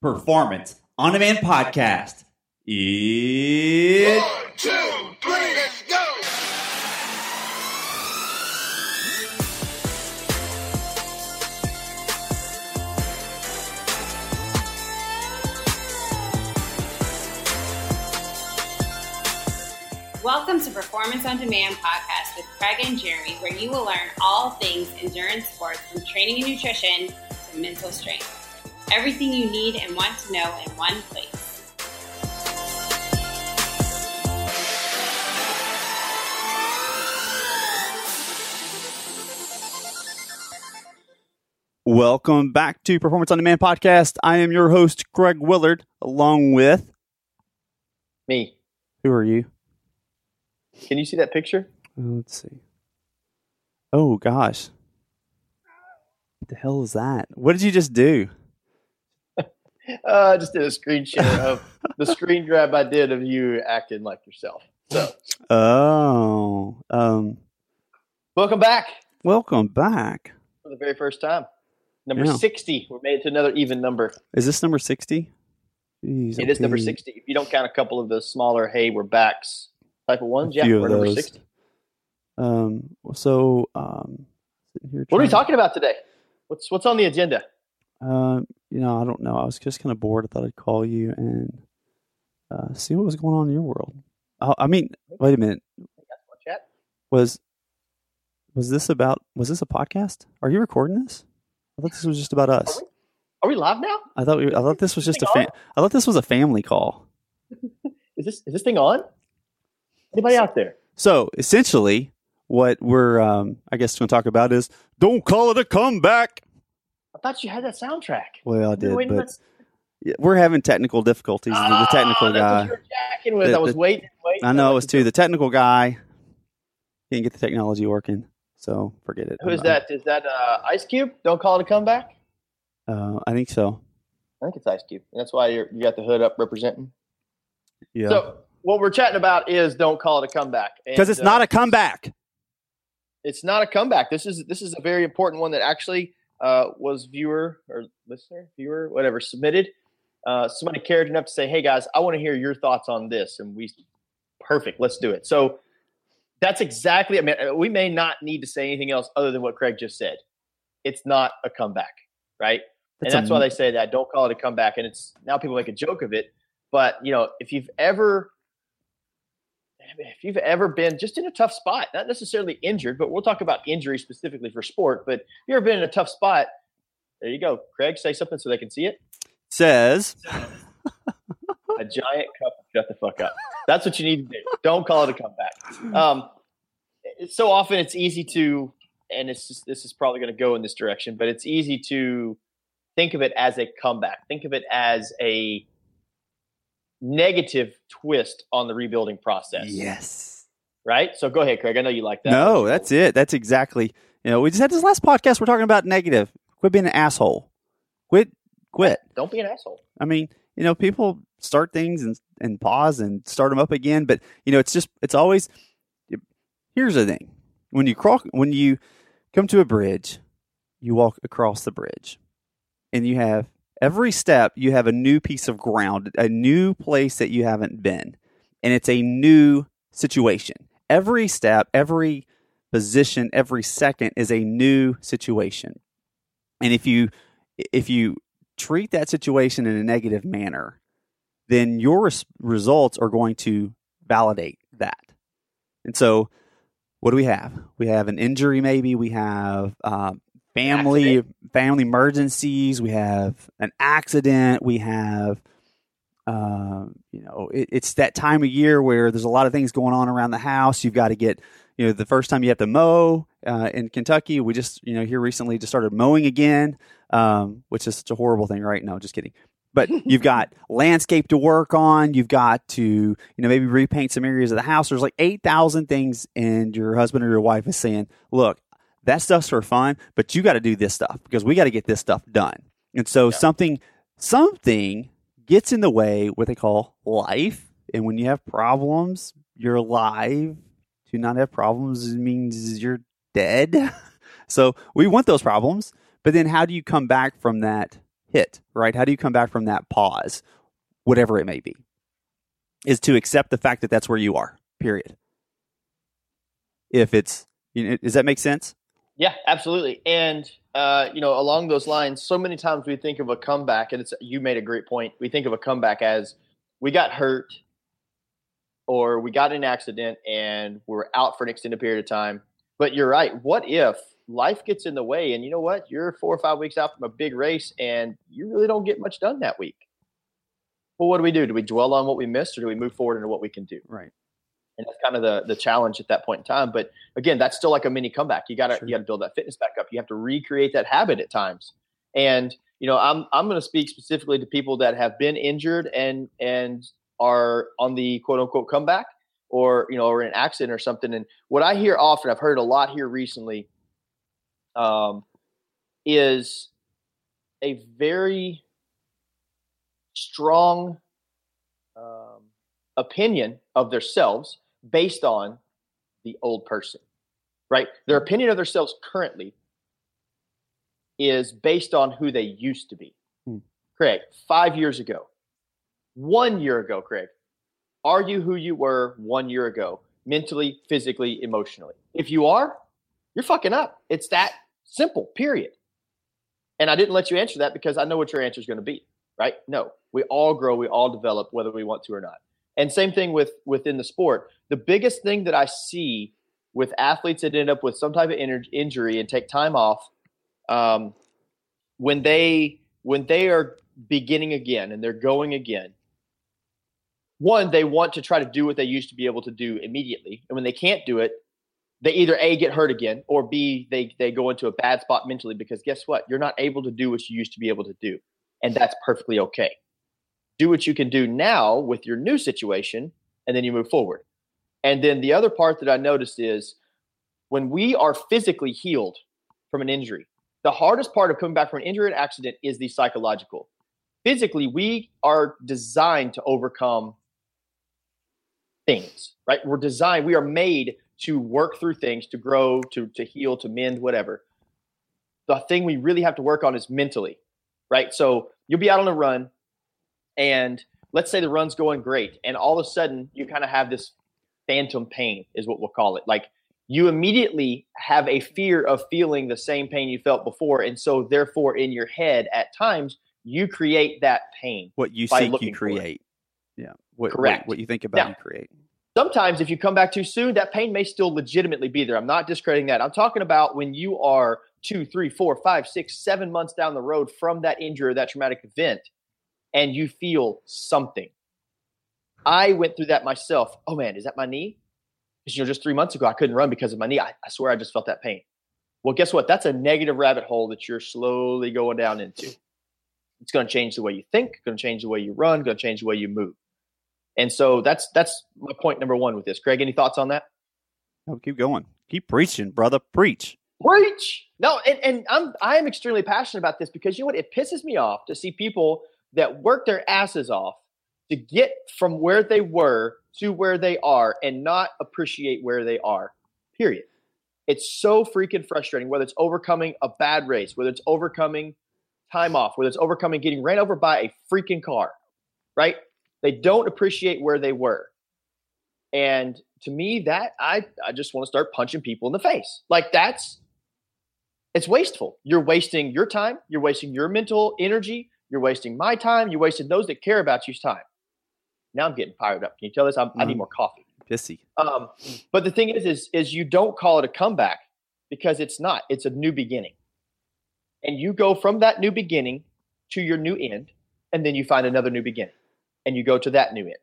Performance on Demand Podcast. It's 1, 2, 3, let's go! Welcome to Performance on Demand Podcast with Craig and Jeremy, where you will learn all things endurance sports, from training and nutrition to mental strength. Everything you need and want to know in one place. Welcome back to Performance on Demand Podcast. I am your host, Craig Willard, along with... me. Who are you? Can you see that picture? Let's see. Oh, gosh. What the hell is that? What did you just do? I just did a screen share of the screen grab I did of you acting like yourself. So, welcome back for the very first time. Number 60. We're made it to another even number. Is this number 60? Jeez, it is number 60. If you don't count a couple of the smaller "hey, we're backs" type of ones, we're number 60. What are we talking about today? What's on the agenda? I don't know. I was just kind of bored. I thought I'd call you and see what was going on in your world. Wait a minute. Was this a podcast? Are you recording this? I thought this was just about us. Are we live now? I thought this was just I thought this was a family call. Is this thing on? Anybody out there? So essentially, what we're going to talk about is don't call it a comeback. I thought you had that soundtrack. Well, I did, but we're having technical difficulties. The technical guy. That's what you were jacking with. I was waiting. I know it was too. The technical guy didn't get the technology working, so forget it. Who is that? Is that Ice Cube? Don't call it a comeback. I think so. I think it's Ice Cube. That's why you got the hood up representing. Yeah. So what we're chatting about is don't call it a comeback, because it's not a comeback. It's not a comeback. This is a very important one that actually. Was viewer, submitted. Somebody cared enough to say, hey guys, I want to hear your thoughts on this. And perfect, let's do it. So that's exactly, we may not need to say anything else other than what Craig just said. It's not a comeback, right? That's why they say that, don't call it a comeback. And it's now people make a joke of it. But, if you've ever been just in a tough spot, not necessarily injured, but we'll talk about injury specifically for sport, but if you've ever been in a tough spot, there you go. Craig, say something so they can see it. Says. A giant cup, shut the fuck up. That's what you need to do. Don't call it a comeback. So often it's easy to, and this is probably going to go in this direction, but it's easy to think of it as a comeback. Think of it as a negative twist on the rebuilding process. Yes. Right? So go ahead, Craig. I know you like that. No, that's it. That's exactly. We just had this last podcast. We're talking about negative. Quit being an asshole. Quit. Don't be an asshole. People start things and pause and start them up again. But, it's always, here's the thing. When you come to a bridge, you walk across the bridge and you have, every step, you have a new piece of ground, a new place that you haven't been, and it's a new situation. Every step, every position, every second is a new situation. And if you treat that situation in a negative manner, then your results are going to validate that. And so what do we have? We have an injury maybe. We have... family emergencies. We have an accident. We have, it's that time of year where there's a lot of things going on around the house. You've got to get, the first time you have to mow in Kentucky. We just, here recently just started mowing again, which is such a horrible thing, right? No, just kidding. But you've got landscape to work on. You've got to, maybe repaint some areas of the house. There's like 8,000 things, and your husband or your wife is saying, look, that stuff's for fun, but you got to do this stuff because we got to get this stuff done. And so something gets in the way, what they call life. And when you have problems, you're alive. To not have problems means you're dead. So we want those problems. But then how do you come back from that hit, right? How do you come back from that pause, whatever it may be, is to accept the fact that that's where you are, period. If it's, you know, does that make sense? Yeah, absolutely. And, along those lines, so many times we think of a comeback, and you made a great point. We think of a comeback as we got hurt or we got in an accident and we're out for an extended period of time. But you're right. What if life gets in the way and you know what? You're 4 or 5 weeks out from a big race and you really don't get much done that week. Well, what do we do? Do we dwell on what we missed or do we move forward into what we can do? Right. And that's kind of the challenge at that point in time. But again, that's still like a mini comeback. You got to build that fitness back up. You have to recreate that habit at times. And, I'm going to speak specifically to people that have been injured and are on the quote unquote comeback or, or in an accident or something. And what I hear often, I've heard a lot here recently, is a very strong opinion of themselves based on the old person, right? Their opinion of themselves currently is based on who they used to be. Craig, 5 years ago, 1 year ago, Craig, are you who you were 1 year ago, mentally, physically, emotionally? If you are, you're fucking up. It's that simple, period. And I didn't let you answer that because I know what your answer is going to be, right? No, we all grow, we all develop, whether we want to or not. And same thing within the sport. The biggest thing that I see with athletes that end up with some type of injury and take time off, when they are beginning again and they're going again, one, they want to try to do what they used to be able to do immediately. And when they can't do it, they either A, get hurt again, or B, they go into a bad spot mentally because guess what? You're not able to do what you used to be able to do. And that's perfectly okay. Do what you can do now with your new situation, and then you move forward. And then the other part that I noticed is when we are physically healed from an injury, the hardest part of coming back from an injury or an accident is the psychological. Physically, we are designed to overcome things, right? We're designed, we are made to work through things, to grow, to heal, to mend, whatever. The thing we really have to work on is mentally, right? So you'll be out on a run, and let's say the run's going great. And all of a sudden, you kind of have this phantom pain is what we'll call it. Like you immediately have a fear of feeling the same pain you felt before. And so therefore, in your head at times, you create that pain. What you seek, you create. Yeah. Correct. What you think about, you create. Sometimes if you come back too soon, that pain may still legitimately be there. I'm not discrediting that. I'm talking about when you are 2, 3, 4, 5, 6, 7 months down the road from that injury or that traumatic event. And you feel something. I went through that myself. Oh man, is that my knee? Because just 3 months ago, I couldn't run because of my knee. I swear I just felt that pain. Well, guess what? That's a negative rabbit hole that you're slowly going down into. It's going to change the way you think, going to change the way you run, going to change the way you move. And so that's my point number one with this. Craig, any thoughts on that? No, keep going. Keep preaching, brother. Preach. No, and I am extremely passionate about this because you know what? It pisses me off to see people that work their asses off to get from where they were to where they are and not appreciate where they are, period. It's so freaking frustrating, whether it's overcoming a bad race, whether it's overcoming time off, whether it's overcoming getting ran over by a freaking car, right? They don't appreciate where they were. And to me, that I just want to start punching people in the face. Like it's wasteful. You're wasting your time. You're wasting your mental energy. You're wasting my time. You're wasting those that care about you's time. Now I'm getting fired up. Can you tell this? I need more coffee. Pissy. But the thing is you don't call it a comeback because it's not. It's a new beginning. And you go from that new beginning to your new end, and then you find another new beginning, and you go to that new end.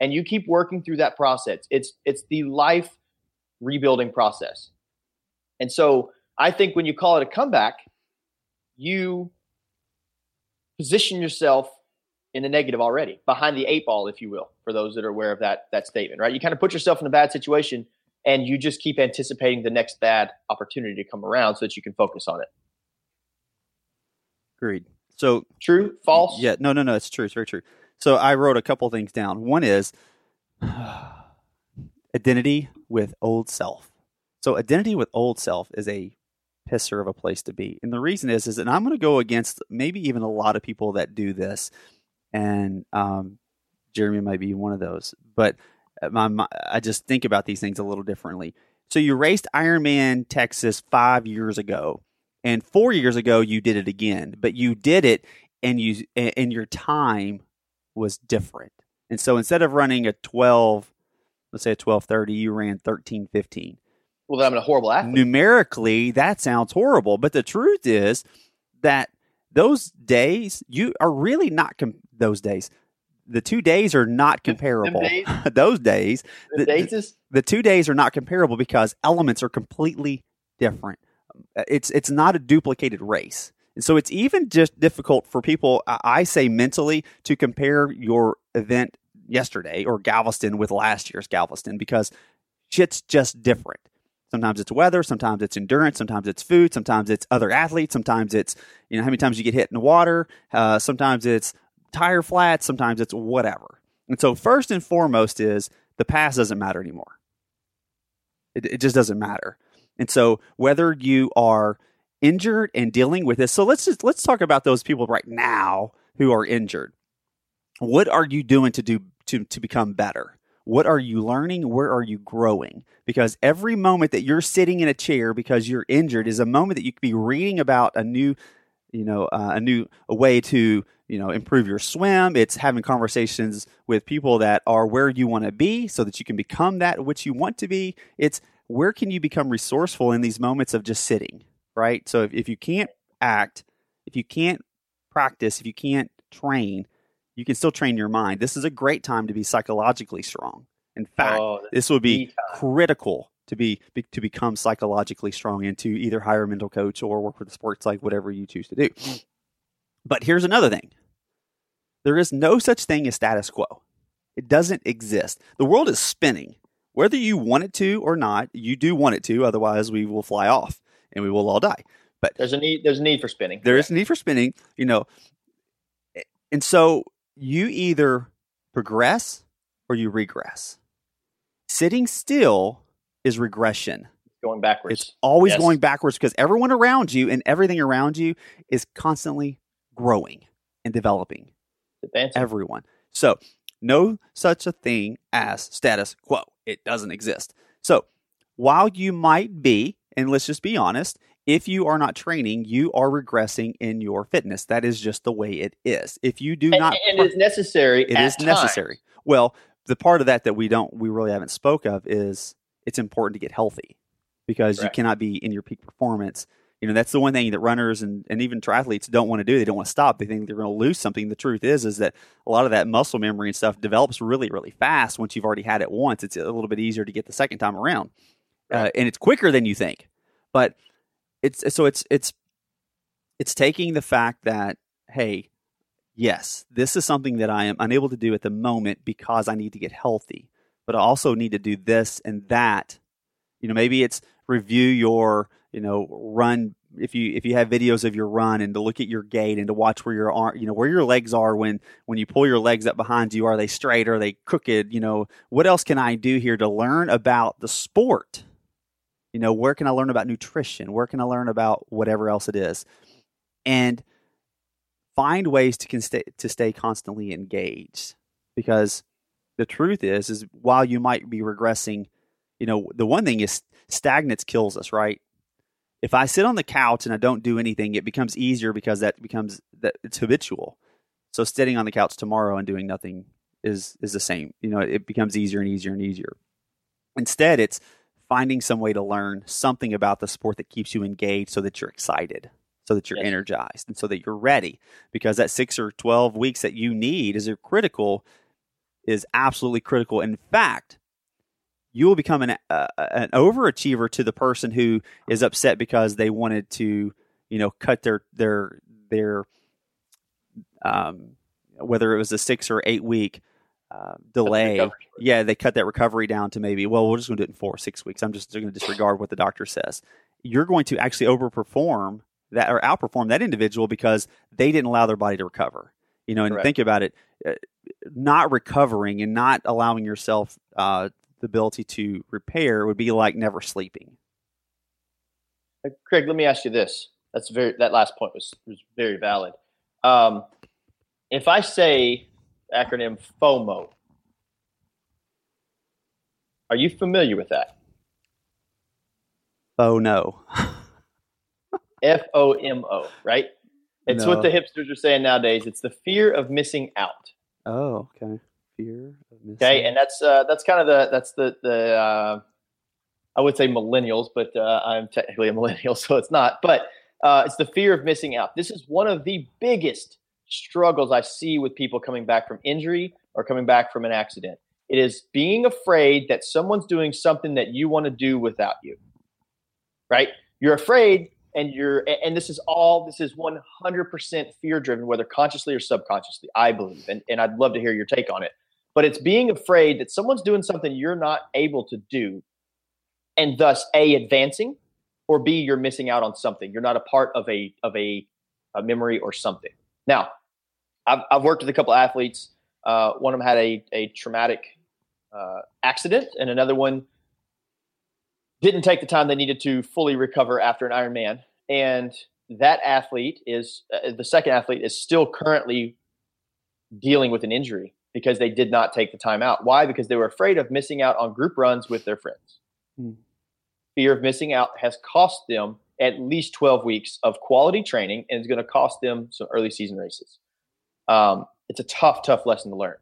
And you keep working through that process. It's the life rebuilding process. And so I think when you call it a comeback, you position yourself in the negative already, behind the eight ball, if you will, for those that are aware of that statement, right? You kind of put yourself in a bad situation and you just keep anticipating the next bad opportunity to come around so that you can focus on it. Agreed. So true, false? Yeah, no, it's true. It's very true. So I wrote a couple things down. One is identity with old self. So identity with old self is a pisser of a place to be. And the reason is that I'm going to go against maybe even a lot of people that do this. And Jeremy might be one of those. But I just think about these things a little differently. So you raced Ironman Texas 5 years ago, and 4 years ago you did it again. But you did it, and your time was different. And so instead of running a 12, let's say a 12:30, you ran 13:15. Well, then I'm a horrible athlete. Numerically, that sounds horrible. But the truth is that those days you are really not those days. The 2 days are not comparable. The 2 days are not comparable because elements are completely different. It's not a duplicated race. And so it's even just difficult for people, I say mentally, to compare your event yesterday or Galveston with last year's Galveston because shit's just different. Sometimes it's weather, sometimes it's endurance, sometimes it's food, sometimes it's other athletes, sometimes it's, you know, how many times you get hit in the water, sometimes it's tire flats, sometimes it's whatever. And so first and foremost is the past doesn't matter anymore. It just doesn't matter. And so whether you are injured and dealing with this, so let's talk about those people right now who are injured. What are you doing to become better? What are you learning? Where are you growing? Because every moment that you're sitting in a chair because you're injured is a moment that you could be reading about a new way to, you know, improve your swim. It's having conversations with people that are where you want to be so that you can become that which you want to be. It's where can you become resourceful in these moments of just sitting, right? So if you can't act, if you can't practice, if you can't train, you can still train your mind. This is a great time to be psychologically strong. In fact, this would be critical to become psychologically strong and to either hire a mental coach or work with a sports psych, whatever you choose to do. But here's another thing. There is no such thing as status quo. It doesn't exist. The world is spinning. Whether you want it to or not, you do want it to, otherwise we will fly off and we will all die. But there's a need for spinning. There is a need for spinning, you know. And so you either progress or you regress. Sitting still is regression. Going backwards. It's always going backwards because everyone around you and everything around you is constantly growing and developing. Advancing. Everyone. So no such a thing as status quo. It doesn't exist. So while you might be, and let's just be honest, if you are not training, you are regressing in your fitness. That is just the way it is. If you do not, and it's necessary. It is necessary. Well, the part of that we really haven't spoke of is it's important to get healthy because you cannot be in your peak performance. You know, that's the one thing that runners and even triathletes don't want to do. They don't want to stop. They think they're going to lose something. The truth is that a lot of that muscle memory and stuff develops really, really fast once you've already had it once. It's a little bit easier to get the second time around. And it's quicker than you think. But it's taking the fact that, hey, yes, this is something that I am unable to do at the moment because I need to get healthy. But I also need to do this and that. You know, maybe it's review your... You know, run if you have videos of your run and to look at your gait and to watch where your arm, you know, where your legs are when you pull your legs up behind you. Are they straight? Are they crooked? You know, what else can I do here to learn about the sport? You know, where can I learn about nutrition? Where can I learn about whatever else it is? And find ways to stay constantly engaged, because the truth is while you might be regressing, you know, the one thing is stagnance kills us, right? If I sit on the couch and I don't do anything, it becomes easier because that it's habitual. So sitting on the couch tomorrow and doing nothing is the same. You know, it becomes easier and easier and easier. Instead, it's finding some way to learn something about the sport that keeps you engaged so that you're excited, so that you're energized, and so that you're ready. Because that 6 or 12 weeks that you need is absolutely critical. In fact, you will become an overachiever to the person who is upset because they wanted to, you know, cut their whether it was a 6 or 8 week delay. Yeah, they cut that recovery down to maybe, well, we're just going to do it in 4 or 6 weeks. I'm just going to disregard what the doctor says. You're going to actually overperform that or outperform that individual because they didn't allow their body to recover. You know, and think about it, not recovering and not allowing yourself the ability to repair would be like never sleeping. Craig, let me ask you this. That last point was very valid. If I say acronym FOMO, are you familiar with that? Oh, no. FOMO, right? It's what the hipsters are saying nowadays. It's the fear of missing out. Oh, okay. Fear of missing out. And that's kind of the I would say millennials, but I'm technically a millennial, so it's not. But it's the fear of missing out. This is one of the biggest struggles I see with people coming back from injury or coming back from an accident. It is being afraid that someone's doing something that you want to do without you, right? You're afraid, and this is 100% fear-driven, whether consciously or subconsciously, I believe, and I'd love to hear your take on it. But it's being afraid that someone's doing something you're not able to do, and thus, A, advancing, or B, you're missing out on something. You're not a part of a memory or something. Now, I've worked with a couple of athletes. One of them had a traumatic accident, and another one didn't take the time they needed to fully recover after an Ironman. And that athlete the second athlete is still currently dealing with an injury because they did not take the time out. Why? Because they were afraid of missing out on group runs with their friends. Fear of missing out has cost them at least 12 weeks of quality training, and it's going to cost them some early season races. It's a tough lesson to learn.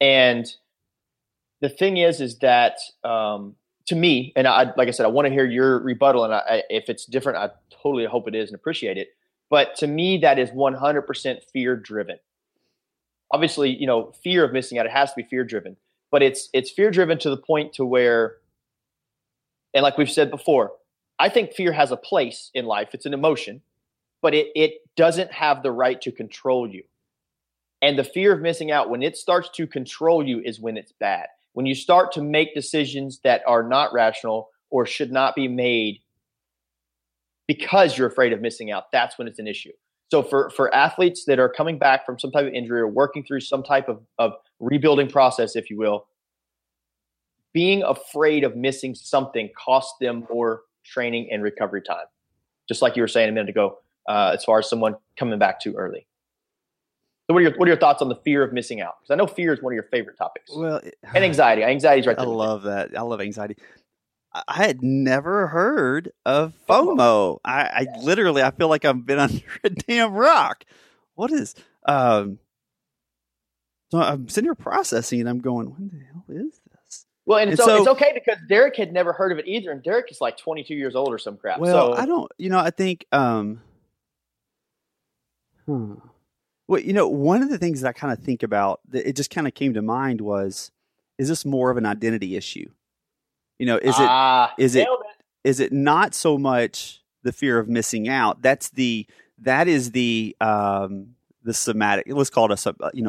And the thing is that to me, and like I said, I want to hear your rebuttal, and if it's different, I totally hope it is and appreciate it. But to me, that is 100% fear-driven. Obviously, fear of missing out, it has to be fear-driven. But it's fear-driven to the point to where, and like we've said before, I think fear has a place in life. It's an emotion, but it doesn't have the right to control you. And the fear of missing out, when it starts to control you, is when it's bad. When you start to make decisions that are not rational or should not be made because you're afraid of missing out, that's when it's an issue. So for athletes that are coming back from some type of injury or working through some type of rebuilding process, if you will, being afraid of missing something costs them more training and recovery time, just like you were saying a minute ago, as far as someone coming back too early. So what are your thoughts on the fear of missing out? Because I know fear is one of your favorite topics. Well, and anxiety. Anxiety is right there. I love that. I love anxiety. I had never heard of FOMO. I literally, I feel like I've been under a damn rock. What is? So I'm sitting here processing, and I'm going, "What the hell is this?" Well, and so it's okay because Derek had never heard of it either, and Derek is like 22 years old or some crap. Well, so. I don't. I think. Well, one of the things that I kind of think about, that it just kind of came to mind was, is this more of an identity issue? Is it not so much the fear of missing out? That is the somatic, let's call it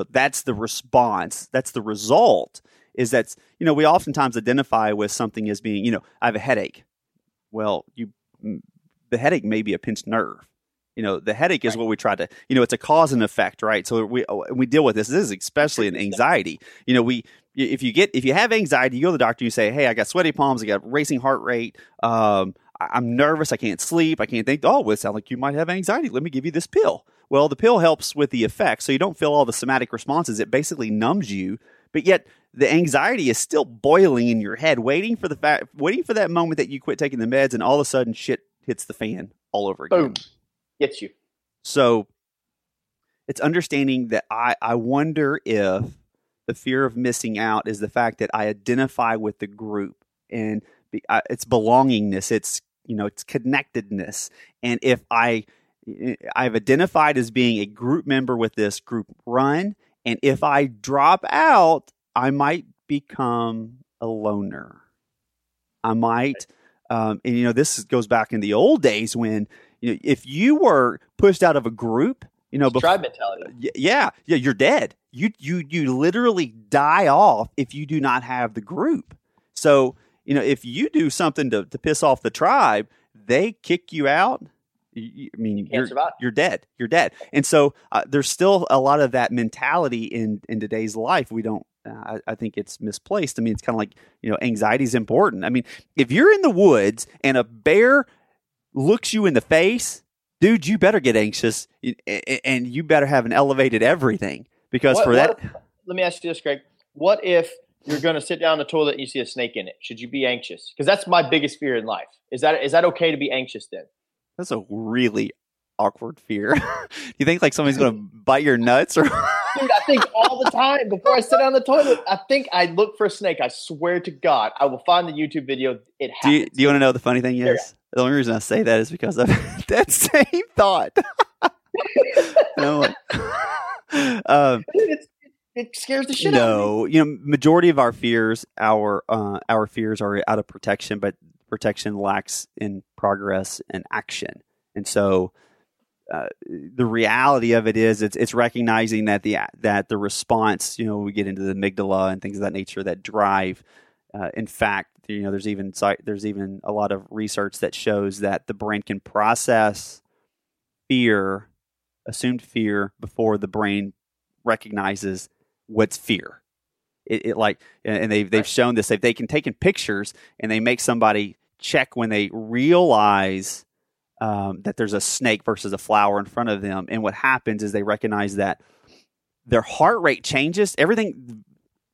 that's the response. That's the result is that, we oftentimes identify with something as being, I have a headache. Well, the headache may be a pinched nerve. The headache is right. What we try to, it's a cause and effect, right? So we deal with this. This is especially in anxiety. If you have anxiety, you go to the doctor, you say, "Hey, I got sweaty palms, I got racing heart rate, I'm nervous, I can't sleep, I can't think." Oh, well, it sounds like you might have anxiety. Let me give you this pill. Well, the pill helps with the effect, so you don't feel all the somatic responses. It basically numbs you, but yet the anxiety is still boiling in your head, waiting for that moment that you quit taking the meds, and all of a sudden shit hits the fan all over again. Boom. Gets you. So it's understanding that I wonder if the fear of missing out is the fact that I identify with the group and it's belongingness, it's connectedness. And if I've identified as being a group member with this group run, and if I drop out, I might become a loner. I might, this goes back in the old days when, if you were pushed out of a group, tribe mentality. Yeah, you're dead. You literally die off if you do not have the group. So, if you do something to piss off the tribe, they kick you out. You're dead. You're dead. And so there's still a lot of that mentality in today's life. We don't. I think it's misplaced. It's kind of like anxiety is important. If you're in the woods and a bear looks you in the face, dude, you better get anxious and you better have an elevated everything because for that. Let me ask you this, Craig. What if you're going to sit down in the toilet and you see a snake in it? Should you be anxious? Because that's my biggest fear in life. Is that okay to be anxious then? That's a really awkward fear. You think like somebody's going to bite your nuts or? Dude, I think all the time before I sit down in the toilet, I think I look for a snake. I swear to God, I will find the YouTube video. It happens. Do you want to know the funny thing is? The only reason I say that is because I've had that same thought. It scares the shit out of me. Majority of our fears, our fears are out of protection, but protection lacks in progress and action. And so the reality of it is it's recognizing that the response, we get into the amygdala and things of that nature that drive. In fact, there's even a lot of research that shows that the brain can process fear, assumed fear, before the brain recognizes what's fear. They've shown this. They can take in pictures and they make somebody check when they realize that there's a snake versus a flower in front of them. And what happens is they recognize that their heart rate changes. Everything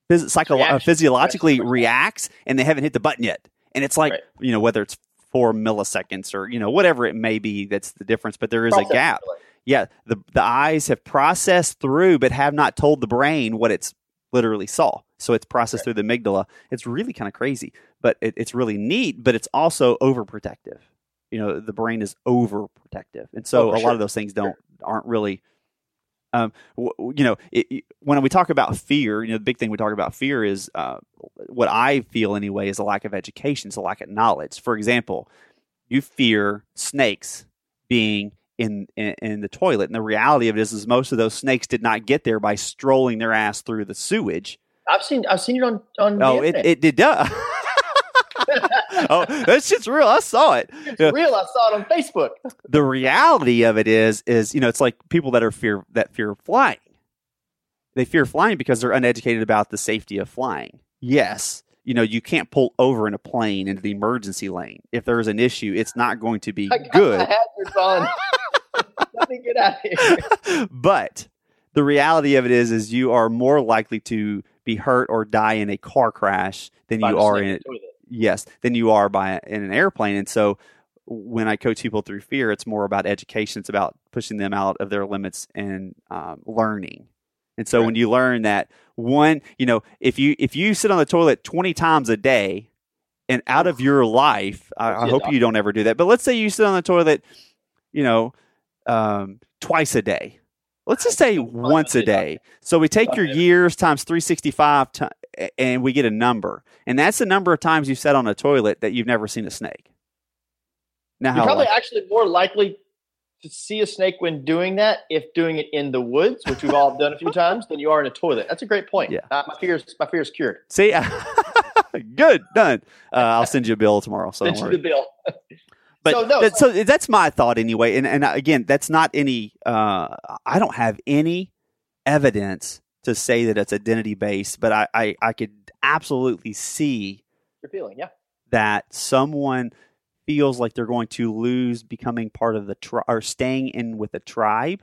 physiologically reacts, and they haven't hit the button yet. And it's like, whether it's 4 milliseconds or, whatever it may be, that's the difference. But there is a gap. Yeah, the eyes have processed through but have not told the brain what it's literally saw. So it's processed through the amygdala. It's really kind of crazy, but it's really neat, but it's also overprotective. The brain is overprotective. And so a lot of those things aren't really... when we talk about fear, the big thing we talk about fear is what I feel anyway is a lack of education. It's a lack of knowledge. For example, you fear snakes being in the toilet. And the reality of it is most of those snakes did not get there by strolling their ass through the sewage. I've seen it on the internet. It does. Oh, that's just real. I saw it. It's real. I saw it on Facebook. The reality of it is it's like people that fear flying. They fear flying because they're uneducated about the safety of flying. Yes, you can't pull over in a plane into the emergency lane. If there is an issue, it's not going to be good. I got my hazards on. Let me get out of here. But the reality of it is you are more likely to be hurt or die in a car crash than you are in a toilet. Yes, than you are in an airplane. And so when I coach people through fear, it's more about education. It's about pushing them out of their limits and learning. And so when you learn that if you sit on the toilet 20 times a day and out of your life, I hope you don't ever do that. But let's say you sit on the toilet, twice a day. Let's just say once a day. So we take your years times 365 and we get a number. And that's the number of times you've sat on a toilet that you've never seen a snake. Now, you're probably actually more likely to see a snake when doing that if doing it in the woods, which we've all done a few times, than you are in a toilet. That's a great point. Yeah. My fear is cured. See? Good. Done. I'll send you a bill tomorrow. So send you the bill. But so that's my thought anyway. And again, that's not any I don't have any evidence to say that it's identity based, but I could absolutely see your feeling, that someone feels like they're going to lose becoming part of the tribe or staying in with a tribe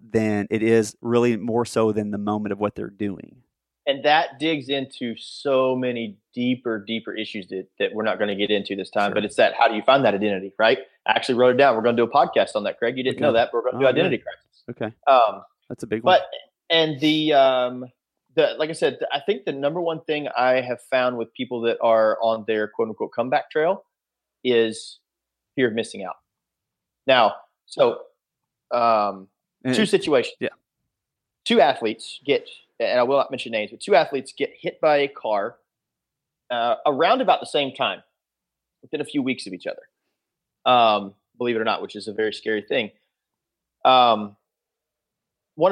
than it is really more so than the moment of what they're doing. And that digs into so many deeper issues that we're not going to get into this time. Sure. But it's that, how do you find that identity, right? I actually wrote it down. We're going to do a podcast on that, Craig. You didn't know that, but we're going to do identity crisis. Okay. That's a big one. And the like I said, I think the number one thing I have found with people that are on their quote-unquote comeback trail is fear of missing out. Now, so two situations. Yeah. Two athletes get... and I will not mention names, but two athletes get hit by a car around about the same time, within a few weeks of each other, believe it or not, which is a very scary thing. One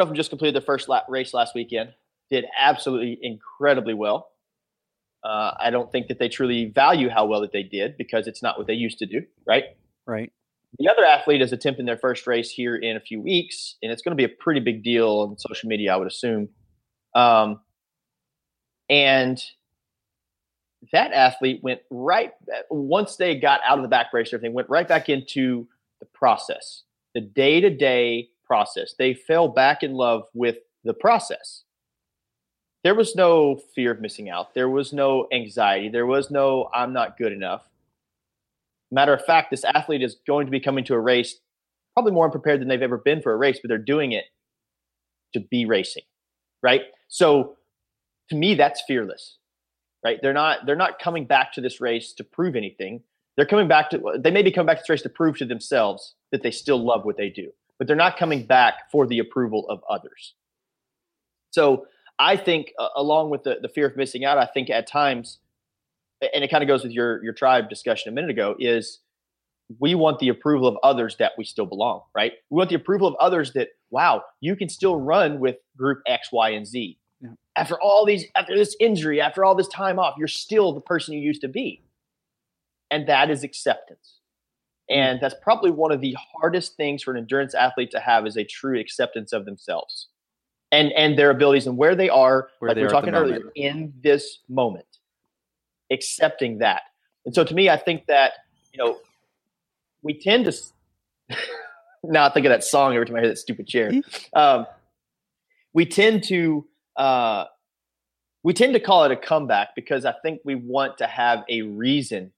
of them just completed their first race last weekend, did absolutely incredibly well. I don't think that they truly value how well that they did because it's not what they used to do, right? Right. The other athlete is attempting their first race here in a few weeks, and it's going to be a pretty big deal on social media, I would assume. And that athlete went right, once they got out of the back brace, everything went right back into the process, the day-to-day process. They fell back in love with the process. There was no fear of missing out. There was no anxiety. There was no, I'm not good enough. Matter of fact, this athlete is going to be coming to a race probably more unprepared than they've ever been for a race, but they're doing it to be racing, right? So to me, that's fearless, right? They're not coming back to this race to prove anything. They may be coming back to this race to prove to themselves that they still love what they do, but they're not coming back for the approval of others. So I think along with the fear of missing out, I think at times, and it kind of goes with your tribe discussion a minute ago, is we want the approval of others that we still belong, right? We want the approval of others that, wow, you can still run with group X, Y, and Z. Yeah. After this injury, after all this time off, you're still the person you used to be. And that is acceptance. And that's probably one of the hardest things for an endurance athlete to have is a true acceptance of themselves. And their abilities and where they are, like we were talking earlier, in this moment, accepting that. And so to me, I think that, we tend to – now I think of that song every time I hear that stupid chair. We tend to call it a comeback because I think we want to have a reason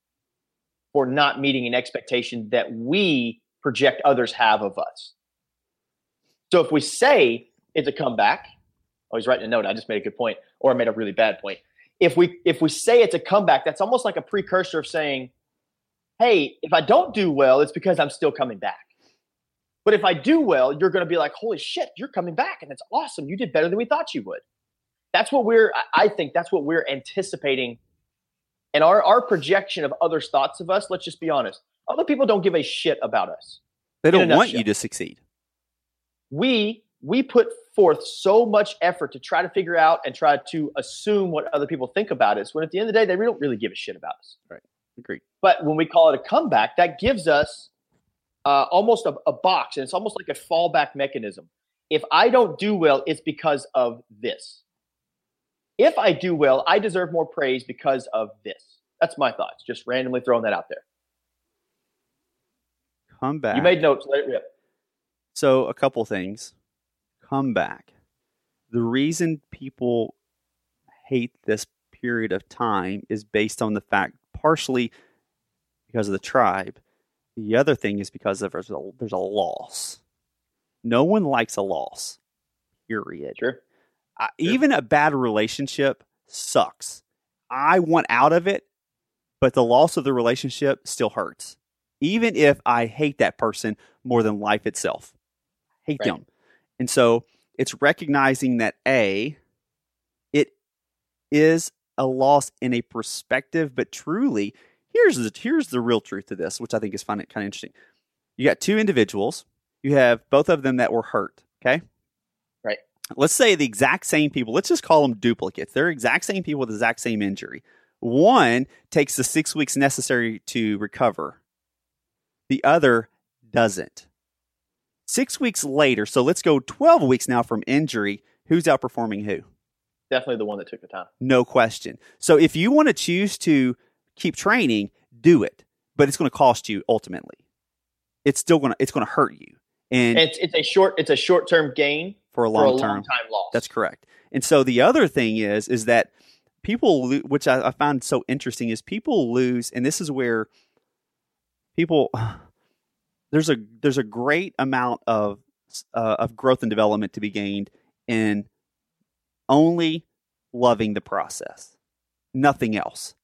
for not meeting an expectation that we project others have of us. So if we say – it's a comeback. Oh, he's writing a note. I just made a good point, or I made a really bad point. If we say it's a comeback, that's almost like a precursor of saying, hey, if I don't do well, it's because I'm still coming back. But if I do well, you're going to be like, holy shit, you're coming back. And that's awesome. You did better than we thought you would. I think that's what we're anticipating. And our projection of others' thoughts of us, let's just be honest. Other people don't give a shit about us. They don't want you to succeed. We put forth so much effort to try to figure out and try to assume what other people think about us, when at the end of the day, they don't really give a shit about us. Right. Agreed. But when we call it a comeback, that gives us almost a box, and it's almost like a fallback mechanism. If I don't do well, it's because of this. If I do well, I deserve more praise because of this. That's my thoughts, just randomly throwing that out there. Comeback. You made notes. Let it rip. So a couple things. Comeback. The reason people hate this period of time is based on the fact, partially because of the tribe. The other thing is because there's a loss. No one likes a loss. Period. Sure. Even a bad relationship sucks. I want out of it, but the loss of the relationship still hurts. Even if I hate that person more than life itself. I hate them. And so it's recognizing that, A, it is a loss in a perspective, but truly, here's the real truth to this, which I think is kind of interesting. You got two individuals. You have both of them that were hurt, okay? Right. Let's say the exact same people. Let's just call them duplicates. They're exact same people with the exact same injury. One takes the 6 weeks necessary to recover. The other doesn't. 6 weeks later, so let's go 12 weeks now from injury, who's outperforming who? Definitely the one that took the time. No question. So if you want to choose to keep training, do it. But it's going to cost you ultimately. It's going to hurt you. And it's a short-term gain for a long-term loss. That's correct. And so the other thing is that people which I find so interesting is people lose, and this is where people there's a great amount of growth and development to be gained in only loving the process, nothing else,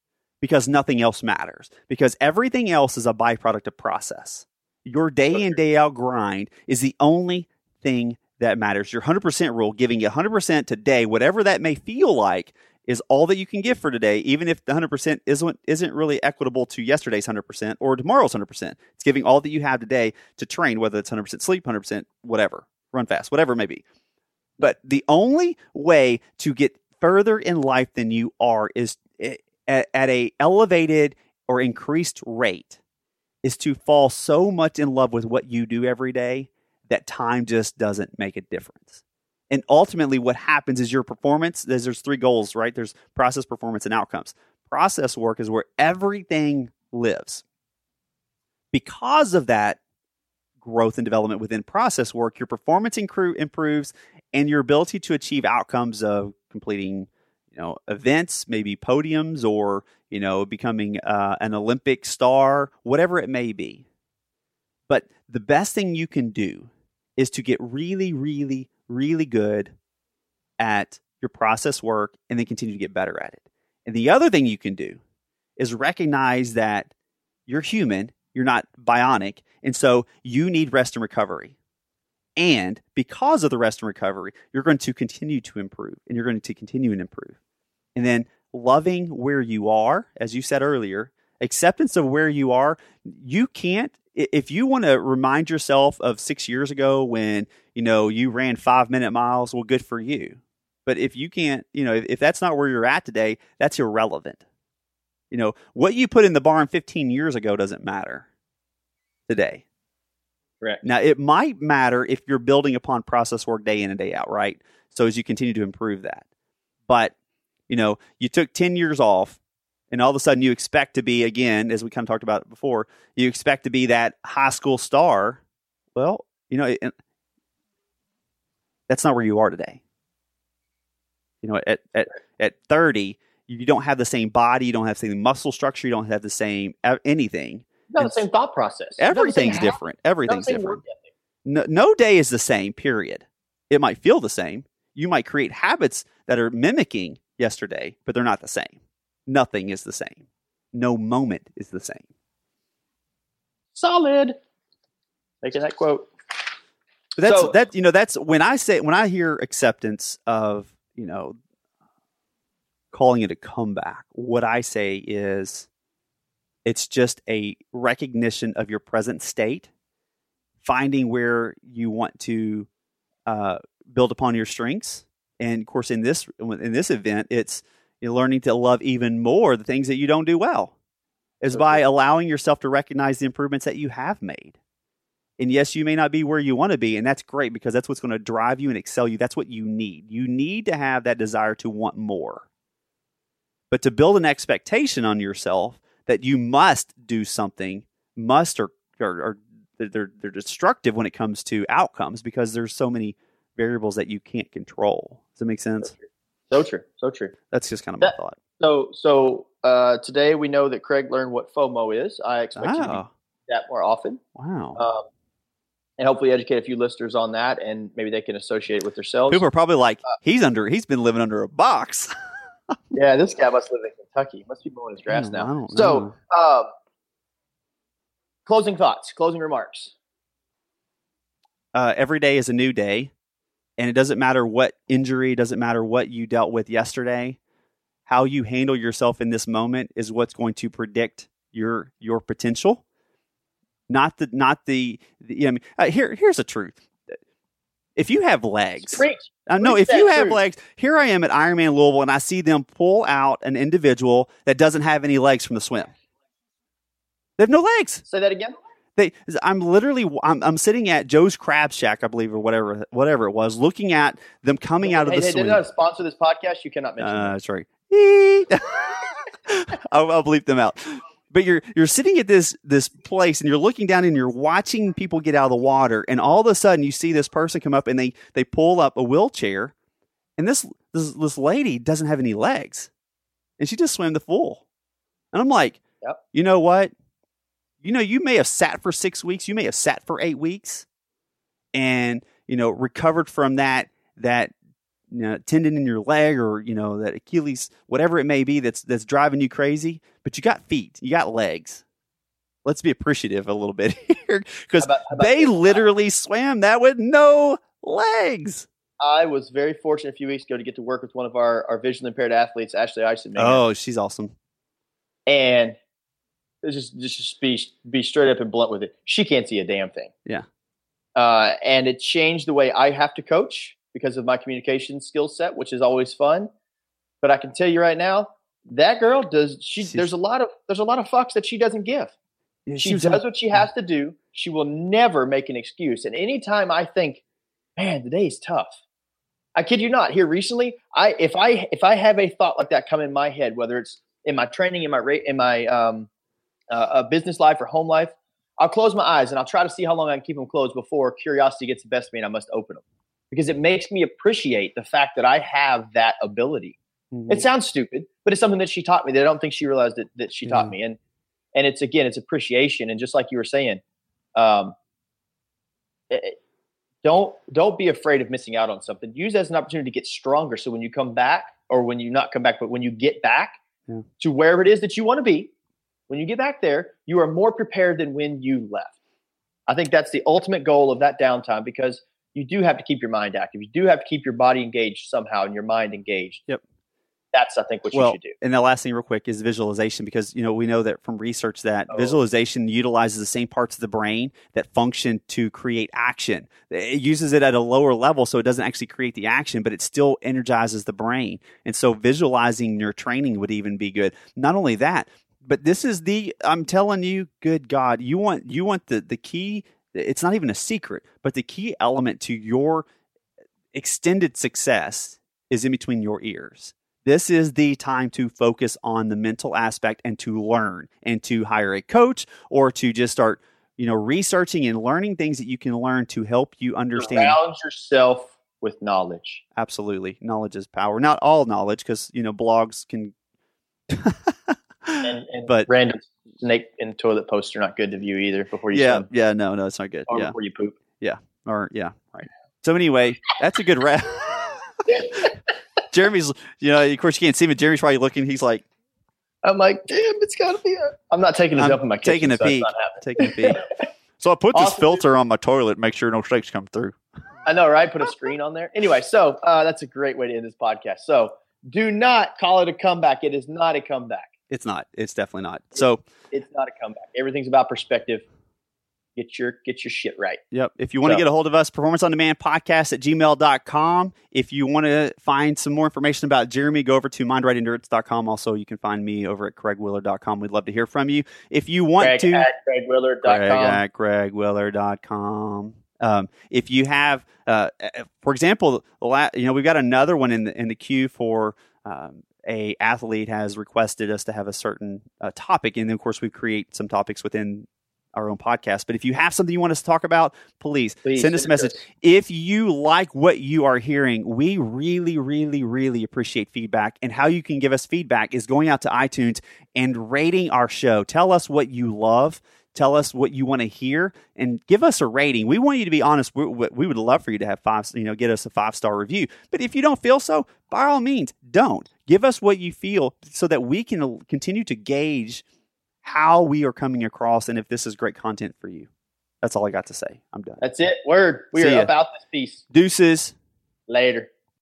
because nothing else matters, because everything else is a byproduct of process. Your day in, day out grind is the only thing that matters. Your 100% rule, giving you 100% today, whatever that may feel like, is all that you can give for today, even if the 100% isn't really equitable to yesterday's 100% or tomorrow's 100%. It's giving all that you have today to train, whether it's 100% sleep, 100% whatever, run fast, whatever it may be. But the only way to get further in life than you are is at a elevated or increased rate is to fall so much in love with what you do every day that time just doesn't make a difference. And ultimately what happens is your performance, there's three goals, right? There's process, performance, and outcomes. process work is where everything lives. Because of that growth and development within process work, your performance improves and your ability to achieve outcomes of completing, events, maybe podiums, or, becoming an Olympic star, whatever it may be. But the best thing you can do is to get really, really, really good at your process work and then continue to get better at it. And the other thing you can do is recognize that you're human, you're not bionic, and so you need rest and recovery. And because of the rest and recovery, you're going to continue to improve, and you're going to continue and improve. And then loving where you are, as you said earlier, acceptance of where you are. You can't, if you want to remind yourself of 6 years ago when, you ran 5-minute miles, well, good for you. But if you can't, if that's not where you're at today, that's irrelevant. What you put in the barn 15 years ago doesn't matter today. Correct. Now, it might matter if you're building upon process work day in and day out, right? So as you continue to improve that. But, you took 10 years off, and all of a sudden you expect to be, again, as we kind of talked about it before, you expect to be that high school star. Well, that's not where you are today. At 30, you don't have the same body, you don't have the same muscle structure, you don't have the same anything. Not the same thought process. Everything's different. Everything's different. No day is the same, period. It might feel the same. You might create habits that are mimicking yesterday, but they're not the same. Nothing is the same. No moment is the same. Solid. Making that quote. But that's that's when I hear acceptance of, calling it a comeback, what I say is, it's just a recognition of your present state, finding where you want to build upon your strengths. And of course, in this event, it's learning to love even more the things that you don't do well, is by allowing yourself to recognize the improvements that you have made. And yes, you may not be where you want to be, and that's great, because that's what's going to drive you and excel you. That's what you need. You need to have that desire to want more. But to build an expectation on yourself that you must do something, or they're destructive when it comes to outcomes, because there's so many variables that you can't control. Does that make sense? So true. That's just kind of my thought. So today we know that Craig learned what FOMO is. I expect you to do that more often. Wow. And hopefully educate a few listeners on that, and maybe they can associate it with themselves. People are probably like, he's been living under a box. Yeah, this guy must live in Kentucky. He must be mowing his grass now. So, closing thoughts, closing remarks. Every day is a new day, and it doesn't matter what injury, doesn't matter what you dealt with yesterday. How you handle yourself in this moment is what's going to predict your potential. Here's the truth. If you have legs, here I am at Ironman Louisville, and I see them pull out an individual that doesn't have any legs from the swim. They have no legs. Say that again. I'm sitting at Joe's Crab Shack, I believe, or whatever it was, looking at them coming out of the swim. Hey, they're not a sponsor of this podcast. You cannot mention that. That's right. I'll bleep them out. But you're sitting at this place, and you're looking down, and you're watching people get out of the water, and all of a sudden you see this person come up, and they pull up a wheelchair, and this lady doesn't have any legs, and she just swam the full. And I'm like, yep. You know what? You may have sat for 6 weeks, you may have sat for 8 weeks, and recovered from that tendon in your leg, or that Achilles, whatever it may be, that's driving you crazy. But you got feet, you got legs. Let's be appreciative a little bit here, because they literally swam that with no legs. I was very fortunate a few weeks ago to get to work with one of our visually impaired athletes, Ashley Ison. Oh, she's awesome. And just be straight up and blunt with it. She can't see a damn thing. Yeah. And it changed the way I have to coach, because of my communication skill set, which is always fun. But I can tell you right now, that girl there's a lot of fucks that she doesn't give. Yeah, she does what she has to do. She will never make an excuse. And anytime I think, man, today is tough, I kid you not, here recently, if I have a thought like that come in my head, whether it's in my training, in my business life or home life, I'll close my eyes and I'll try to see how long I can keep them closed before curiosity gets the best of me and I must open them, because it makes me appreciate the fact that I have that ability. Mm-hmm. It sounds stupid, but it's something that she taught me that I don't think she realized that she taught me. And it's, again, it's appreciation. And just like you were saying, don't be afraid of missing out on something. Use that as an opportunity to get stronger. So when you come back, or when you not come back, but when you get back to wherever it is that you want to be, when you get back there, you are more prepared than when you left. I think that's the ultimate goal of that downtime, because you do have to keep your mind active. You do have to keep your body engaged somehow and your mind engaged. Yep. That's, I think, what you should do. And the last thing real quick is visualization, because, we know that from research that visualization utilizes the same parts of the brain that function to create action. It uses it at a lower level, so it doesn't actually create the action, but it still energizes the brain. And so visualizing your training would even be good. Not only that, but this is I'm telling you, good God, you want the key. It's not even a secret, but the key element to your extended success is in between your ears. This is the time to focus on the mental aspect and to learn and to hire a coach or to just start, researching and learning things that you can learn to help you understand. Surround yourself with knowledge. Absolutely. Knowledge is power. Not all knowledge, because, blogs can... but random snake and toilet posts are not good to view either before you swim. Yeah, no, it's not good. Or before you poop. Yeah, or right. So anyway, that's a good wrap. Jeremy's, of course you can't see him, but Jeremy's probably looking. He's like, I'm like, damn, it's got to be. I'm not taking this up in my kitchen. Taking a peek. So I put this filter on my toilet, make sure no snakes come through. I know, right? Put a screen on there. Anyway, so that's a great way to end this podcast. So do not call it a comeback. It is not a comeback. It's not. It's definitely not. So it's not a comeback. Everything's about perspective. Get your shit right. Yep. If you want to get a hold of us, performanceondemandpodcast@gmail.com. If you want to find some more information about Jeremy, go over to mindwritingdurts.com. Also, you can find me over at craigwillard.com. We'd love to hear from you. If you want to... Craig at craigwillard.com. If you have, for example, we've got another one in the queue for... a athlete has requested us to have a certain topic. And then, of course, we create some topics within our own podcast. But if you have something you want us to talk about, please send us a message. If you like what you are hearing, we really, really, really appreciate feedback. And how you can give us feedback is going out to iTunes and rating our show. Tell us what you love. Tell us what you want to hear and give us a rating. We want you to be honest. We would love for you to have get us a 5-star review. But if you don't feel so, by all means, don't. Give us what you feel so that we can continue to gauge how we are coming across and if this is great content for you. That's all I got to say. I'm done. That's it. Word. We are about this piece. Deuces. Later.